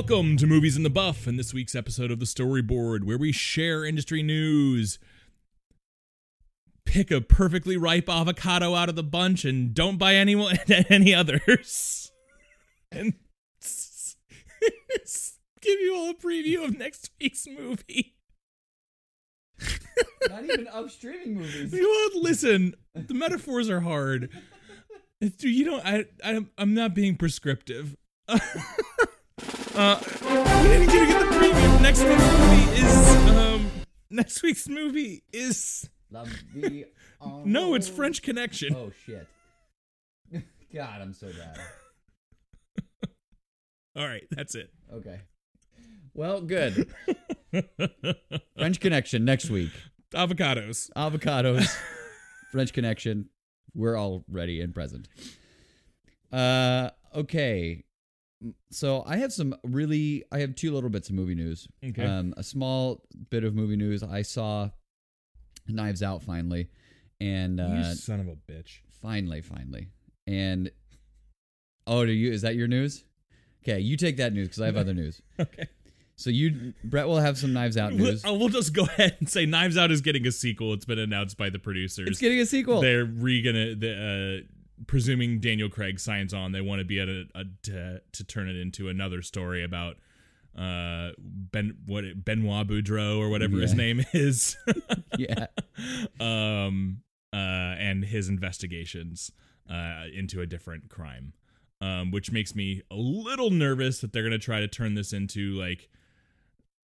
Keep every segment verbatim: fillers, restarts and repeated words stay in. Welcome to Movies in the Buff and this week's episode of The Storyboard, where we share industry news, pick a perfectly ripe avocado out of the bunch, and don't buy anyone any others. And give you all a preview of next week's movie. Not even upstreaming movies. You won't listen. The metaphors are hard. It's, you don't. I. I I'm not being prescriptive. Uh, we didn't get to get the preview. Next week's movie is, um, next week's movie is... No, it's French Connection. Oh, shit. God, I'm so bad. All right, that's it. Okay. Well, good. French Connection next week. Avocados. Avocados. French Connection. We're all ready and present. Uh, okay. So I have some really, I have two little bits of movie news. Okay. Um, a small bit of movie news. I saw Knives Out finally. And, uh, you son of a bitch. Finally, finally. And, oh, do you, is that your news? Okay. You take that news because I have other news. Okay. So you, Brett will have some Knives Out news. We'll, we'll just go ahead and say Knives Out is getting a sequel. It's been announced by the producers. It's getting a sequel. They're re gonna, the, uh, presuming Daniel Craig signs on, they want to be at a, a to, to turn it into another story about uh, Ben what Benoit Boudreau or whatever yeah. his name is, yeah, um, uh, and his investigations uh, into a different crime, um, which makes me a little nervous that they're gonna try to turn this into like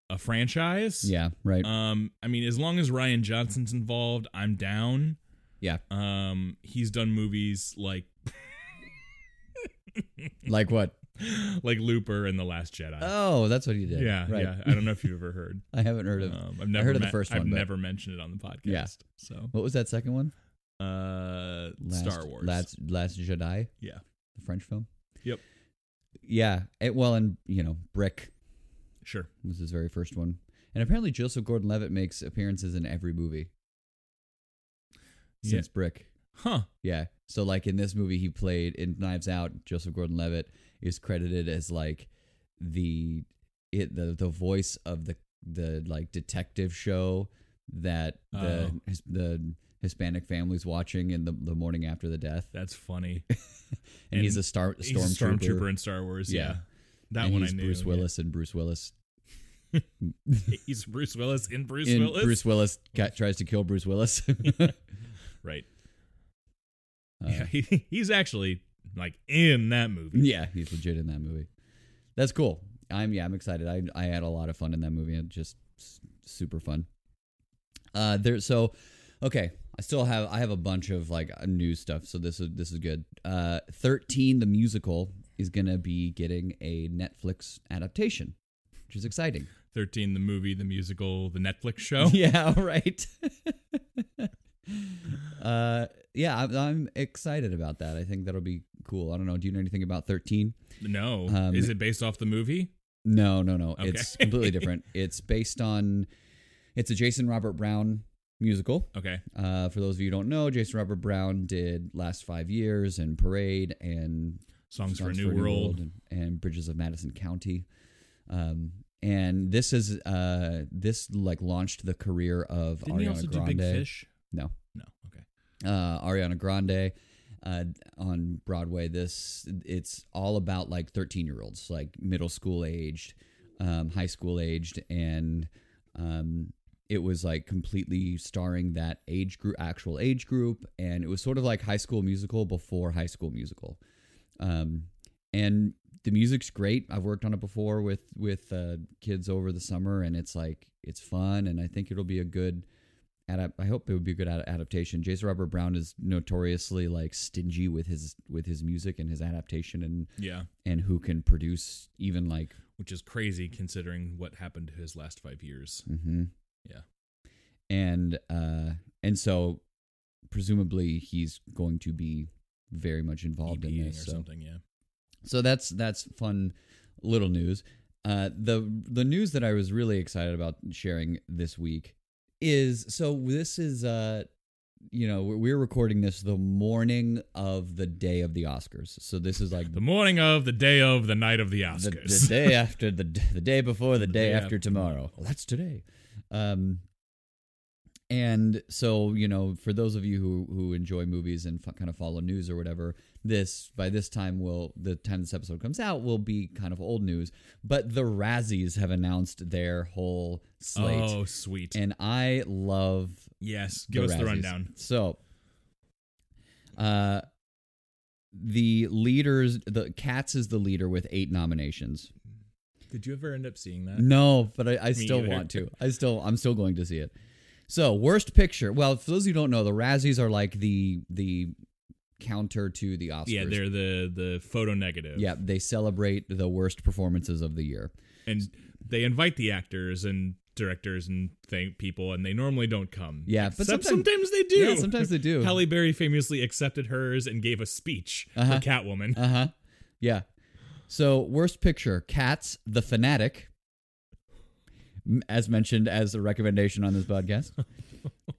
a franchise. Yeah, right. Um, I mean, as long as Ryan Johnson's involved, I'm down. Yeah. Um, he's done movies like like what? Like Looper and The Last Jedi. Oh, that's what he did. Yeah, right. yeah. I don't know if you've ever heard. I haven't heard of um, I've never I heard of the first me- one. I've never mentioned it on the podcast. Yeah. So what was that second one? Uh Last, Star Wars. Last Last Jedi. Yeah. The French film. Yep. Yeah. It, well, and you know, Brick. Sure. Was his very first one. And apparently Joseph Gordon-Levitt makes appearances in every movie. Since yeah. Brick. Huh. Yeah. So, like, in this movie, he played in Knives Out, Joseph Gordon-Levitt is credited as, like, the it the, the voice of the, the, like, detective show that the oh. his, the Hispanic family's watching in the, the morning after the death. That's funny. and, and he's a, star, he's stormtrooper. a stormtrooper in Star Wars. Yeah. yeah. That and one I knew. Bruce Willis yeah. and Bruce Willis. he's Bruce Willis in Bruce in Willis? Bruce Willis got, tries to kill Bruce Willis. Right. Uh, yeah, he, he's actually like in that movie. Yeah, he's legit in that movie. That's cool. I'm yeah, I'm excited. I I had a lot of fun in that movie. It's just super fun. Uh, there. So, okay. I still have I have a bunch of like new stuff. So this is this is good. Uh, thirteen the musical is gonna be getting a Netflix adaptation, which is exciting. thirteen the movie, the musical, the Netflix show. Yeah. Right. Uh, yeah, I'm, I'm excited about that. I think that'll be cool. I don't know. Do you know anything about thirteen? No. Um, Is it based off the movie? No, no, no. Okay. It's completely different. It's based on, it's a Jason Robert Brown musical. Okay. Uh, for those of you who don't know, Jason Robert Brown did Last Five Years and Parade and Songs, Songs for a New, for New World, World and, and Bridges of Madison County. Um, and this is, uh, this like launched the career of Didn't Ariana he also Grande. Do Big Fish? No. No. Okay. Uh, Ariana Grande uh, on Broadway. This it's all about like thirteen year olds, like middle school aged, um, high school aged. And um, it was like completely starring that age group, actual age group. And it was sort of like High School Musical before High School Musical. Um, and the music's great. I've worked on it before with, with uh, kids over the summer and it's like, it's fun. And I think it'll be a good, I hope it would be a good adaptation. Jason Robert Brown is notoriously like stingy with his with his music and his adaptation, and yeah, and who can produce even like, which is crazy considering what happened to his last five years. Mm-hmm. Yeah, and uh, and so presumably he's going to be very much involved E P A in this or so. Something. Yeah, so that's that's fun little news. Uh, the the news that I was really excited about sharing this week. Is so this is uh you know, we're recording this the morning of the day of the Oscars. So this is like the morning of the day of the night of the Oscars. The, the day after, the the day before, the, the day, day after, after tomorrow. Well, that's today. Um, and so, you know, for those of you who, who enjoy movies and f- kind of follow news or whatever, this, by this time, will the time this episode comes out, will be kind of old news. But the Razzies have announced their whole slate. Oh, sweet. And I love... Yes, give the us Razzies. The rundown. So, uh, the leaders... the Cats is the leader with eight nominations. Did you ever end up seeing that? No, but I, I still either. want to. I still, I'm still going to see it. So, worst picture. Well, for those who don't know, the Razzies are like the the counter to the Oscars. Yeah, they're the the photo negative. Yeah, they celebrate the worst performances of the year, and they invite the actors and directors and th- people, and they normally don't come. Yeah, but sometimes, sometimes they do. Yeah, sometimes they do. Halle Berry famously accepted hers and gave a speech uh-huh. for Catwoman. Uh huh. Yeah. So, worst picture: Cats, The Fanatic. As mentioned as a recommendation on this podcast.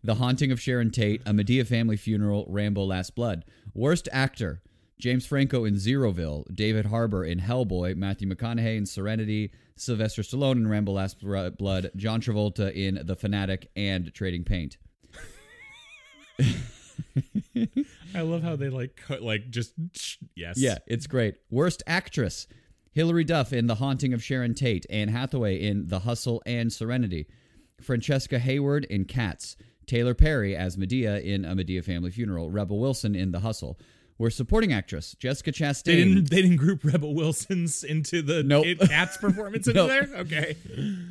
The Haunting of Sharon Tate, A Medea Family Funeral, Rambo Last Blood. Worst actor, James Franco in Zeroville, David Harbour in Hellboy, Matthew McConaughey in Serenity, Sylvester Stallone in Rambo Last Blood, John Travolta in The Fanatic, and Trading Paint. I love how they like cut, like just, yes. Yeah, it's great. Worst actress, Hilary Duff in The Haunting of Sharon Tate, Anne Hathaway in The Hustle and Serenity, Francesca Hayward in Cats, Taylor Perry as Medea in A Medea Family Funeral, Rebel Wilson in The Hustle. We're supporting actress, Jessica Chastain. They didn't, they didn't group Rebel Wilson's into the nope. it, Cats performance into nope. there? Okay.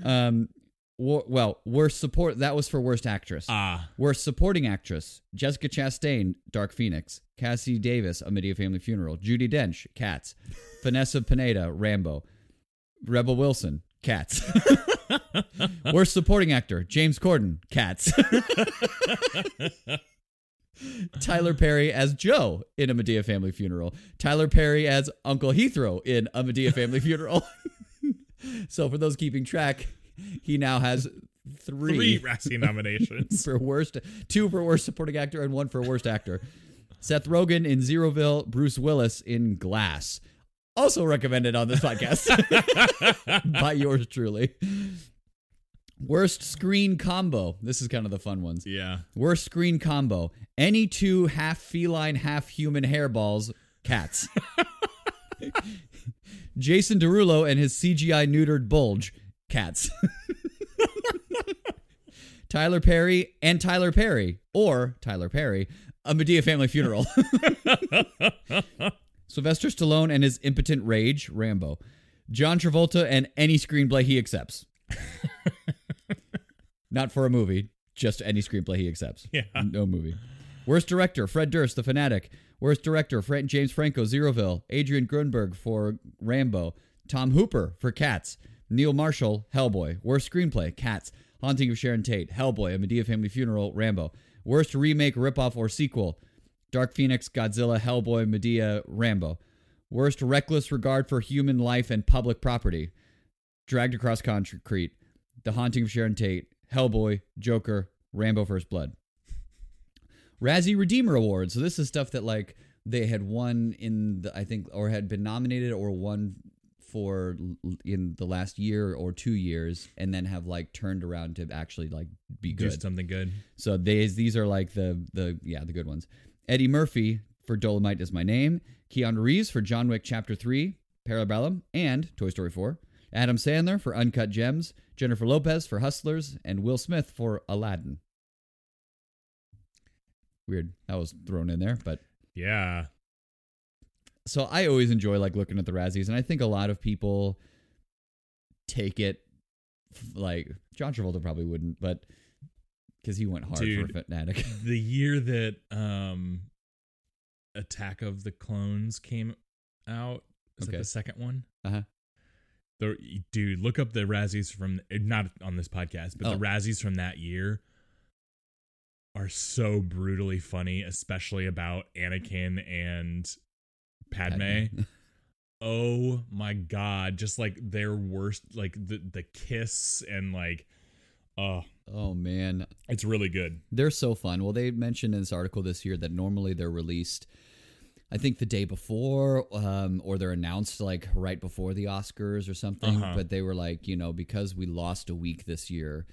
Um, well, worst support, that was for worst actress. Ah. Worst supporting actress, Jessica Chastain, Dark Phoenix, Cassidy Davis, A Medea Family Funeral, Judi Dench, Cats, Vanessa Pineda, Rambo, Rebel Wilson, Cats. Worst supporting actor, James Corden, Cats. Tyler Perry as Joe in A Medea Family Funeral, Tyler Perry as Uncle Heathrow in A Medea Family Funeral. So for those keeping track, he now has three, three Razzie nominations for worst, two for worst supporting actor and one for worst actor. Seth Rogen in Zeroville, Bruce Willis in Glass, also recommended on this podcast by yours truly. Worst screen combo. This is kind of the fun ones. Yeah. Worst screen combo. Any two half feline, half human hairballs, Cats. Jason Derulo and his C G I neutered bulge, Cats. Tyler Perry and Tyler Perry, or Tyler Perry, A Medea Family Funeral. Sylvester Stallone and his impotent rage, Rambo. John Travolta and any screenplay he accepts. Not for a movie, just any screenplay he accepts. Yeah. No movie. Worst director, Fred Durst, The Fanatic. Worst director, Fran- James Franco, Zeroville. Adrian Grunberg for Rambo. Tom Hooper for Cats. Neil Marshall, Hellboy. Worst screenplay, Cats. Haunting of Sharon Tate, Hellboy. A Medea Family Funeral, Rambo. Worst remake, ripoff, or sequel, Dark Phoenix, Godzilla, Hellboy, Medea, Rambo. Worst reckless regard for human life and public property, Dragged Across Concrete, The Haunting of Sharon Tate, Hellboy, Joker, Rambo First Blood. Razzie Redeemer Award. So this is stuff that like they had won in the, I think, or had been nominated or won for in the last year or two years and then have like turned around to actually like be good. Do something good. So these, these are like the, the, yeah, the good ones. Eddie Murphy for Dolomite Is My Name, Keanu Reeves for John Wick Chapter three, Parabellum, and Toy Story four, Adam Sandler for Uncut Gems, Jennifer Lopez for Hustlers, and Will Smith for Aladdin. Weird. That was thrown in there, but... Yeah. So I always enjoy like looking at the Razzies, and I think a lot of people take it... Like, John Travolta probably wouldn't, but... Because he went hard Dude, for a Fanatic. The year that um, Attack of the Clones came out, is okay. that the second one? Uh-huh. The, dude, look up the Razzies from, not on this podcast, but oh. the Razzies from that year are so brutally funny, especially about Anakin and Padme. Padme. Oh my God. Just like their worst, like the, the kiss and like Uh, oh, man. It's really good. They're so fun. Well, they mentioned in this article this year that normally they're released, I think, the day before, um, or they're announced like right before the Oscars or something. Uh-huh. But they were like, you know, because we lost a week this year,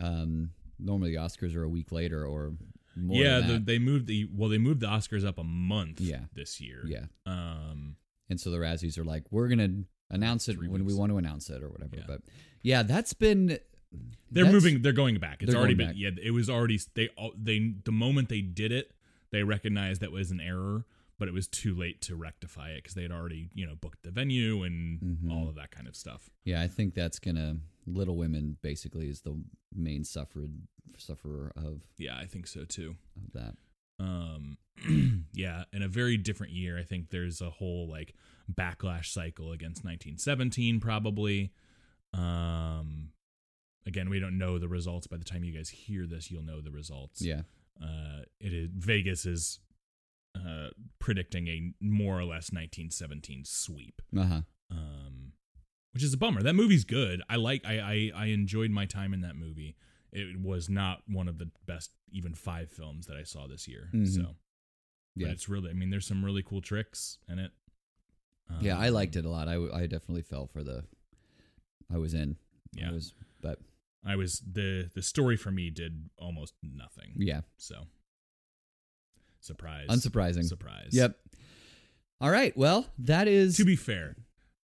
um, normally the Oscars are a week later or more. Yeah, than that. The, they moved the well, they moved the Oscars up a month yeah. this year. Yeah. Um, and so the Razzies are like, we're going to announce it when we want to announce it or whatever. Yeah. But yeah, that's been. They're that's, moving. They're going back. It's already been. Back. Yeah, it was already. They they the moment they did it, they recognized that was an error, but it was too late to rectify it because they had already, you know, booked the venue and mm-hmm. all of that kind of stuff. Yeah, I think that's gonna. Little Women basically is the main suffered sufferer of. Yeah, I think so too. Of that. Um, yeah, in a very different year, I think there's a whole like backlash cycle against nineteen seventeen probably. Um. Again, we don't know the results. By the time you guys hear this, you'll know the results. Yeah. Uh, it is, Vegas is uh, predicting a more or less nineteen seventeen sweep. Uh-huh. Um, which is a bummer. That movie's good. I like. I, I I enjoyed my time in that movie. It was not one of the best, even five films that I saw this year. Mm-hmm. So. Yeah. But it's really. I mean, there's some really cool tricks in it. Um, yeah, I liked it a lot. I I definitely fell for the. I was in. Yeah. I was, but. I was the the story for me did almost nothing. Yeah. So surprise. Unsurprising. Surprise. Yep. All right. Well, that is to be fair.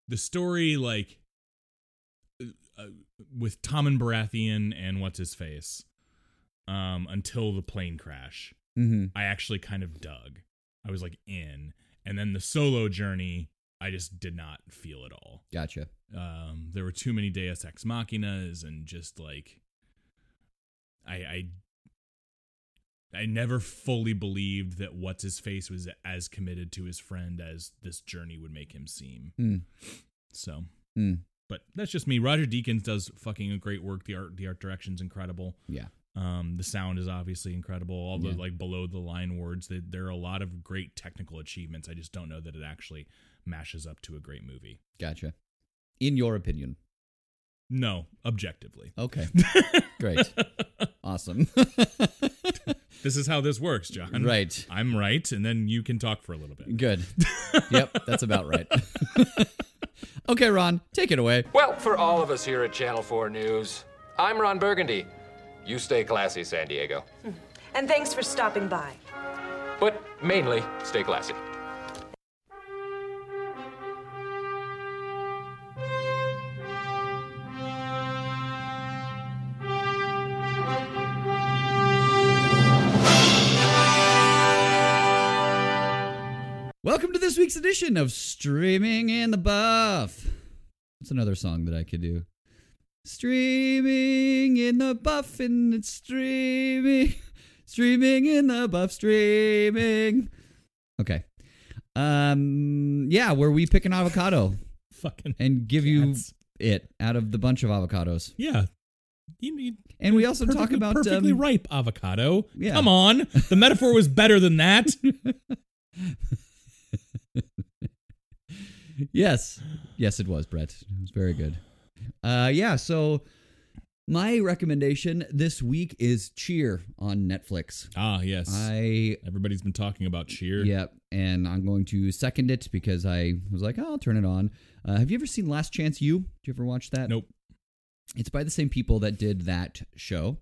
The story, like uh, with Tommen Baratheon and what's his face, um, until the plane crash, mm-hmm. I actually kind of dug. I was like in, and then the solo journey, I just did not feel at all. Gotcha. Um, there were too many Deus Ex Machinas, and just like I, I, I never fully believed that what's his face was as committed to his friend as this journey would make him seem. Mm. So, mm. but that's just me. Roger Deakins does fucking great work. The art, the art direction's incredible. Yeah. Um, the sound is obviously incredible. All the yeah. like below the line words, that there are a lot of great technical achievements. I just don't know that it actually mashes up to a great movie. Gotcha. In your opinion? No, objectively. Okay. Great. Awesome. This is how this works, John. Right. I'm right, and then you can talk for a little bit. Good. Yep, that's about right. Okay, Ron, take it away. Well, for all of us here at Channel four News, I'm Ron Burgundy. You stay classy, San Diego. And thanks for stopping by. But mainly, stay classy. Welcome to this week's edition of Streaming in the Buff. That's another song that I could do. Streaming in the Buff, and it's streaming, streaming in the Buff, streaming. Okay. Um. Yeah, where we pick an avocado, fucking, and give cats. You it out of the bunch of avocados. Yeah. You need, and we also talk about perfectly um, ripe avocado. Yeah. Come on, the metaphor was better than that. Yes. Yes, it was, Brett. It was very good. Uh, yeah, so my recommendation this week is Cheer on Netflix. Ah, yes. I Everybody's been talking about Cheer. Yep, yeah, and I'm going to second it because I was like, oh, I'll turn it on. Uh, have you ever seen Last Chance U? Did you ever watch that? Nope. It's by the same people that did that show.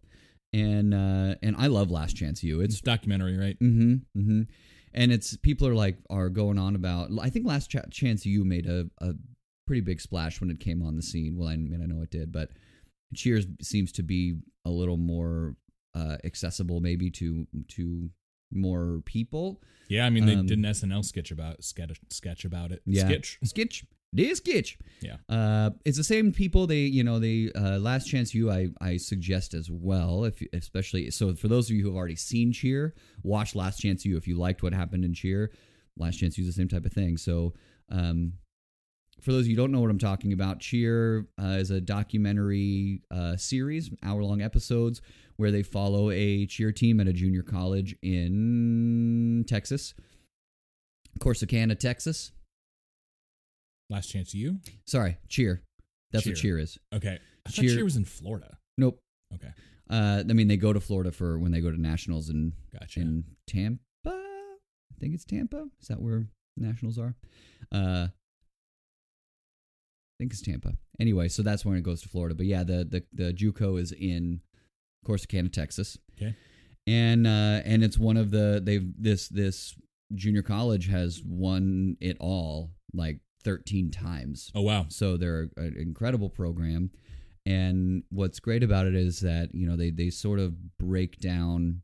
And uh, and I love Last Chance U. It's, it's a documentary, right? Mm-hmm, mm-hmm. And it's people are like are going on about. I think Last Ch- Chance U made a, a pretty big splash when it came on the scene. Well, I mean, I know it did, but Cheers seems to be a little more uh, accessible, maybe to to more people. Yeah, I mean, they um, did an S N L sketch about sketch sketch about it. Yeah, sketch sketch this sketch. Yeah, uh, it's the same people. They you know they uh, Last Chance U. I I suggest as well, if especially so for those of you who have already seen Cheer, watch Last Chance U. If you liked what happened in Cheer, Last Chance U is the same type of thing. So um, for those of you who don't know what I'm talking about, Cheer uh, is a documentary uh, series, hour long episodes where they follow a cheer team at a junior college in Texas, Corsicana, Texas. Last Chance U? Sorry, Cheer. That's cheer. What Cheer is. Okay. I thought Cheer was in Florida. Nope. Okay. Uh, I mean, they go to Florida for when they go to nationals in, gotcha. in Tampa. I think it's Tampa. Is that where nationals are? Uh, I think it's Tampa. Anyway, so that's when it goes to Florida. But yeah, the the, the JUCO is in Corsicana, Texas. Okay. And uh, and it's one of the they've this this junior college has won it all like thirteen times. Oh wow! So they're an incredible program. And what's great about it is that, you know, they, they sort of break down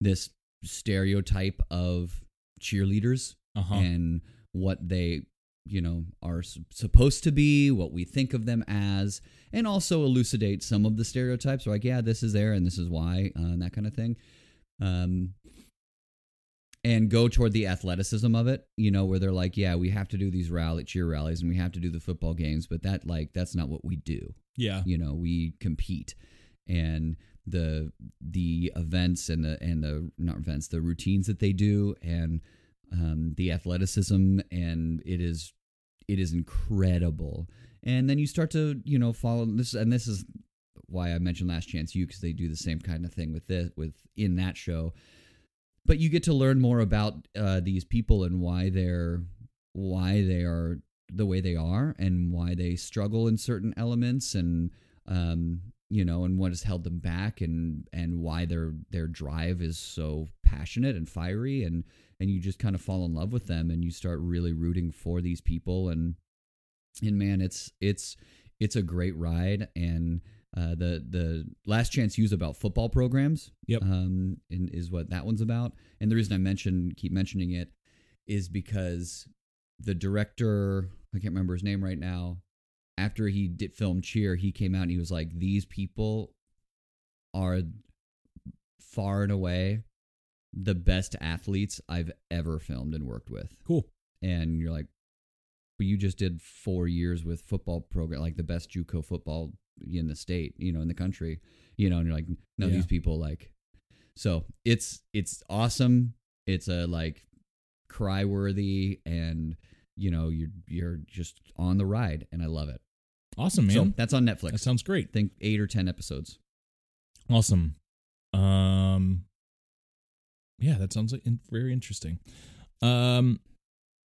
this stereotype of cheerleaders uh-huh. and what they, you know, are supposed to be, what we think of them as, and also elucidate some of the stereotypes. Like, yeah, this is there and this is why, uh, and that kind of thing. Um, and go toward the athleticism of it, you know, where they're like, yeah, we have to do these rally cheer rallies and we have to do the football games, but that like, that's not what we do. Yeah. You know, we compete, and the, the events and the, and the not events, the routines that they do, and, um, the athleticism, and it is, it is incredible. And then you start to, you know, follow this. And this is why I mentioned Last Chance U, because they do the same kind of thing with this, with in that show. But you get to learn more about uh, these people and why they're why they are the way they are, and why they struggle in certain elements, and um, you know, and what has held them back, and and why their their drive is so passionate and fiery, and and you just kind of fall in love with them, and you start really rooting for these people, and and man, it's it's it's a great ride. And Uh, the the Last Chance U's about football programs. Yep, um, and is what that one's about. And the reason I mention keep mentioning it is because the director, I can't remember his name right now. After he did film Cheer, he came out and he was like, "These people are far and away the best athletes I've ever filmed and worked with." Cool. And you're like, "But you just did four years with football program, like the best JUCO football." In the state, you know, in the country, you know, and you're like, no, yeah. These people like, so it's, it's awesome. It's a like cry worthy and, you know, you're, you're just on the ride, and I love it. Awesome, man. So that's on Netflix. That sounds great. I think eight or ten episodes. Awesome. Um, yeah, that sounds like very interesting. Um,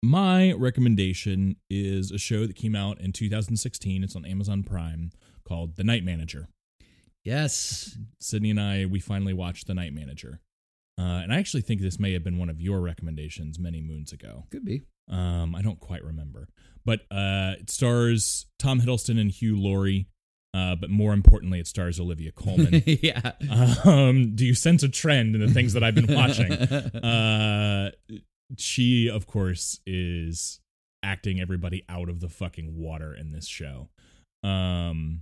my recommendation is a show that came out in two thousand sixteen. It's on Amazon Prime, called The Night Manager. Yes. Sydney and I, we finally watched The Night Manager. Uh, and I actually think this may have been one of your recommendations many moons ago. Could be. Um, I don't quite remember. But uh, it stars Tom Hiddleston and Hugh Laurie. Uh, but more importantly, it stars Olivia Colman. Yeah. Um, do you sense a trend in the things that I've been watching? uh, she, of course, is acting everybody out of the fucking water in this show. Um,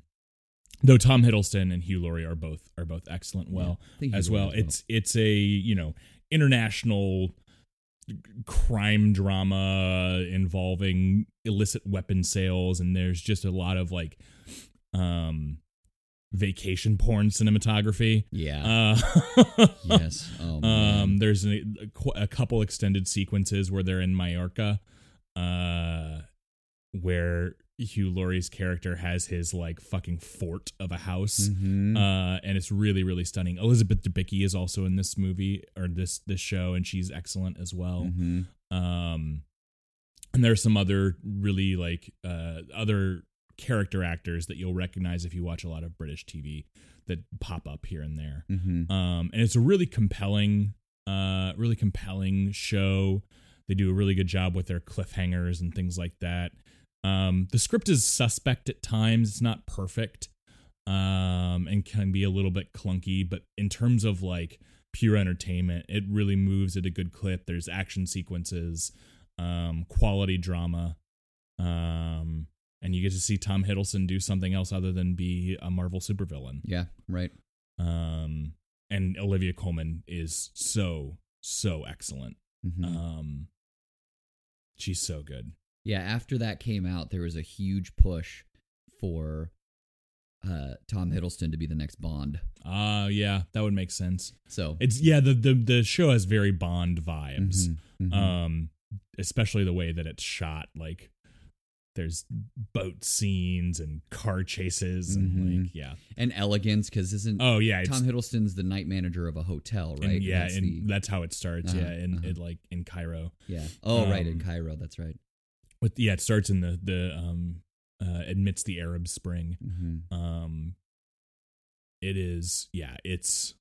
Though Tom Hiddleston and Hugh Laurie are both are both excellent, well yeah, as well. As well. It's it's a you know international crime drama involving illicit weapon sales, and there's just a lot of like um vacation porn cinematography. Yeah. Uh, yes. Oh, man. Um. There's a, a couple extended sequences where they're in Mallorca, uh, where Hugh Laurie's character has his like fucking fort of a house, mm-hmm. uh, and it's really, really stunning. Elizabeth Debicki is also in this movie or this this show, and she's excellent as well. Mm-hmm. Um, and there are some other really like uh, other character actors that you'll recognize if you watch a lot of British T V that pop up here and there. Mm-hmm. Um, and it's a really compelling, uh, really compelling show. They do a really good job with their cliffhangers and things like that. Um, the script is suspect at times. It's not perfect, um, and can be a little bit clunky, but in terms of like pure entertainment, it really moves at a good clip. There's action sequences, um, quality drama, um, and you get to see Tom Hiddleston do something else other than be a Marvel supervillain. Yeah, right. Um, and Olivia Colman is so, so excellent. Mm-hmm. Um, she's so good. Yeah, after that came out, there was a huge push for uh, Tom Hiddleston to be the next Bond. Oh, uh, yeah, that would make sense. So it's yeah, the the, the show has very Bond vibes, mm-hmm, mm-hmm. Um, especially the way that it's shot. Like there's boat scenes and car chases and mm-hmm. like, yeah. And elegance, because isn't oh, yeah, Tom Hiddleston's the night manager of a hotel, right? And yeah, and that's, and the, that's how it starts, uh-huh, yeah, in uh-huh. it, like in Cairo. Yeah. Oh, um, right, in Cairo, that's right. With yeah, it starts in the, the um uh, admits the Arab Spring. Mm-hmm. Um, it is, yeah, it's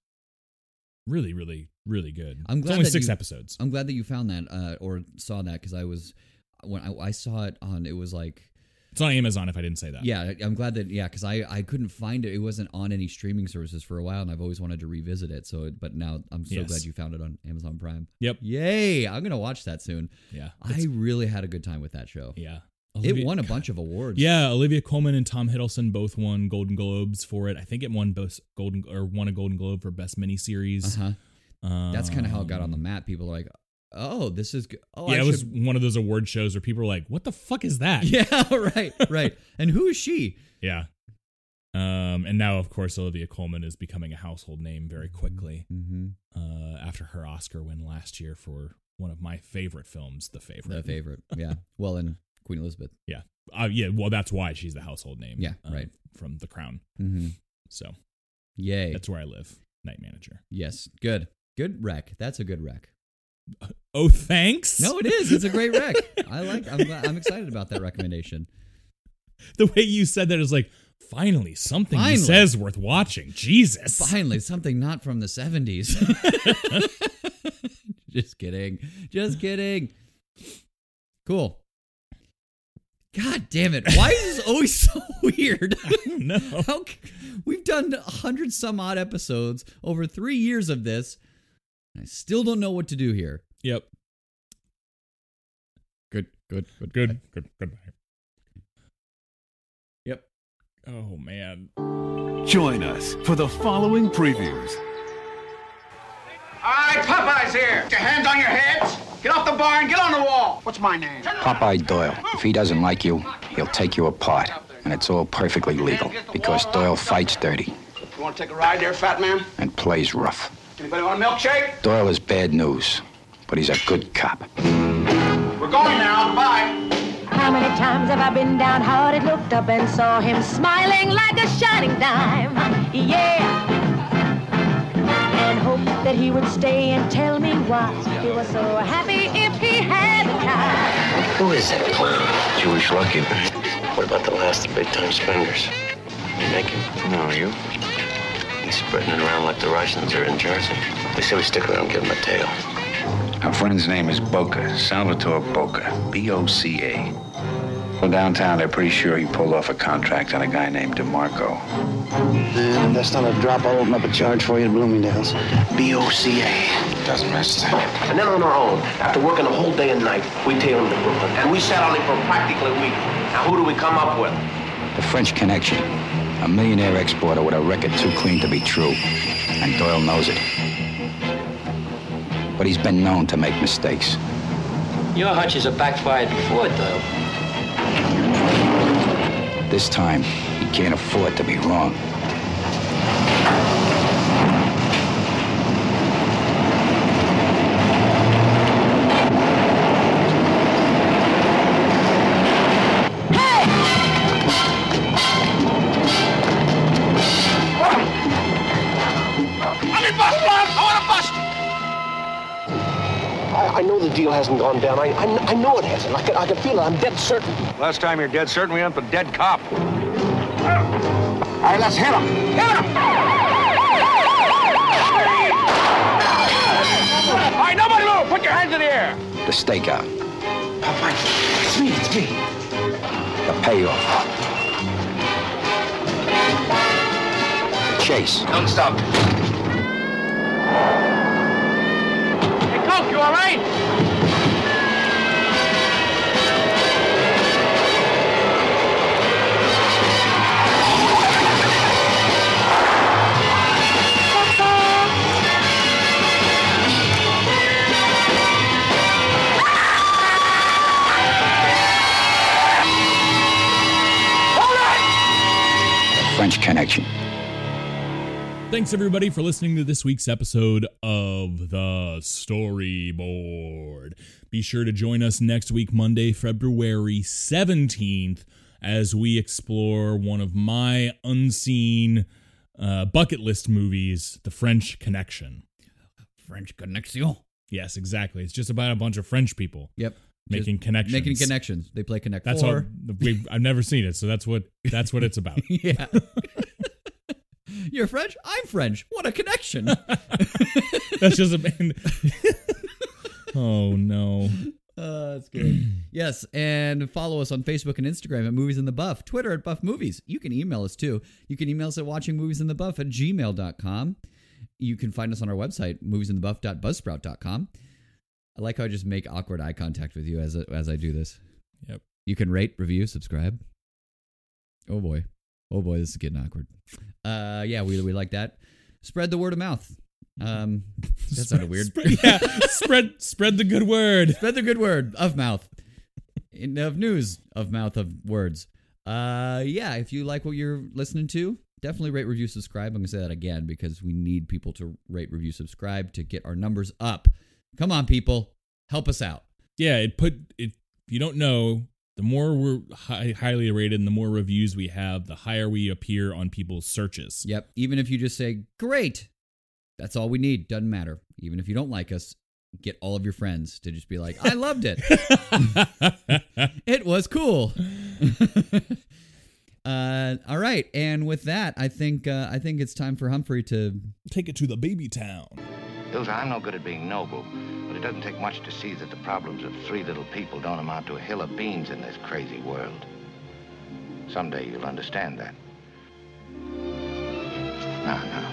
really, really, really good. I'm glad it's only that six you, episodes. I'm glad that you found that uh, or saw that, because I was... When I, I saw it on, it was like... It's on Amazon, if I didn't say that. Yeah, I'm glad that, yeah, because I, I couldn't find it. It wasn't on any streaming services for a while, and I've always wanted to revisit it. So, but now I'm so yes. glad you found it on Amazon Prime. Yep. Yay! I'm going to watch that soon. Yeah. I really had a good time with that show. Yeah. Olivia, it won a bunch of awards. Yeah, Olivia Colman and Tom Hiddleston both won Golden Globes for it. I think it won both Golden or won a Golden Globe for Best Miniseries. Uh-huh. Um, That's kind of how it got on the map. People are like... Oh, this is good. Oh, yeah, I it should... was one of those award shows where people were like, what the fuck is that? Yeah, right, right. And who is she? Yeah. Um, and now, of course, Olivia Colman is becoming a household name very quickly mm-hmm. uh, after her Oscar win last year for one of my favorite films, The Favorite. The Favorite, yeah. Well, and Queen Elizabeth. Yeah. Uh, yeah, well, that's why she's the household name. Yeah, uh, right. From The Crown. Mm-hmm. So, yay. That's where I live, Night Manager. Yes, good. Good rec. That's a good rec. Oh, thanks. No, it is. It's a great rec. I like. I'm, glad, I'm excited about that recommendation. The way you said that is like, finally, something finally. he says worth watching. Jesus. Finally, something not from the seventies. Just kidding. Just kidding. Cool. God damn it. Why is this always so weird? I don't know. How, we've done a hundred some odd episodes over three years of this. I still don't know what to do here. Yep. Good, good, good, good, good, goodbye. Yep. Oh, man. Join us for the following previews. All right, Popeye's here. Get your hands on your heads. Get off the bar and get on the wall. What's my name? Popeye Doyle. If he doesn't like you, he'll take you apart. And it's all perfectly legal because Doyle fights dirty. You want to take a ride there, fat man? And plays rough. Anybody want a milkshake? Doyle is bad news, but he's a good cop. We're going now. Bye. How many times have I been downhearted, looked up and saw him smiling like a shining dime? Yeah. And hoped that he would stay and tell me why he was so happy if he had a time. Who is that clown? Jewish Lucky. What about the last of the big-time spenders? You naked? No, you? He's spreading it around like the Russians are in Jersey. They say we stick around and give him a tail. Our friend's name is Boca, Salvatore Boca, B O C A. Well, downtown, they're pretty sure he pulled off a contract on a guy named DeMarco. And that's not a drop. I'll open up a charge for you at Bloomingdale's. B O C A. Doesn't match that. And then on our own, after working a whole day and night, we tailed him to Brooklyn. And we sat on it for practically a week. Now, who do we come up with? The French Connection. A millionaire exporter with a record too clean to be true. And Doyle knows it. But he's been known to make mistakes. Your hunches have backfired before, Doyle. This time, he can't afford to be wrong. Deal hasn't gone down. I, I, I know it hasn't. I can, I can feel it. I'm dead certain. Last time you're dead certain, we went with a dead cop. All right, let's hit him. Hit him! All right, nobody move. Put your hands in the air. The stakeout. Popeye, it's me. It's me. The payoff. The chase. Don't stop. Hey, Coke, you all right? French Connection. Thanks, everybody, for listening to this week's episode of The Storyboard. Be sure to join us next week, Monday, February seventeenth, as we explore one of my unseen uh, bucket list movies, The French Connection. French Connection? Yes, exactly. It's just about a bunch of French people. Yep. Making just connections. Making connections. They play Connect that's Four. All, we've, I've never seen it, so that's what that's what it's about. Yeah. You're French? I'm French. What a connection. That's just a band. Oh, no. Uh, that's good. Yes, and follow us on Facebook and Instagram at Movies in the Buff, Twitter at Buff Movies. You can email us, too. You can email us at watchingmoviesinthebuff at gmail dot com. You can find us on our website, movies in the buff dot buzzsprout dot com. I like how I just make awkward eye contact with you as as I do this. Yep. You can rate, review, subscribe. Oh, boy. Oh, boy, this is getting awkward. Uh, yeah, we we like that. Spread the word of mouth. Um, that sounded weird. Spread, yeah, spread spread the good word. Spread the good word of mouth. In, of news, of mouth, of words. Uh, yeah, if you like what you're listening to, definitely rate, review, subscribe. I'm going to say that again because we need people to rate, review, subscribe to get our numbers up. Come on, people. Help us out. Yeah, it put it. If you don't know... The more we're high, highly rated and the more reviews we have, the higher we appear on people's searches. Yep. Even if you just say, great, that's all we need. Doesn't matter. Even if you don't like us, get all of your friends to just be like, I loved it. It was cool. uh, all right. And with that, I think uh, I think it's time for Humphrey to take it to the baby town. Ilza, I'm no good at being noble. It doesn't take much to see that the problems of three little people don't amount to a hill of beans in this crazy world. Someday you'll understand that. Now, now.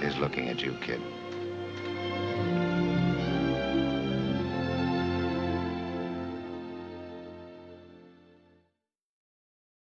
He's looking at you, kid.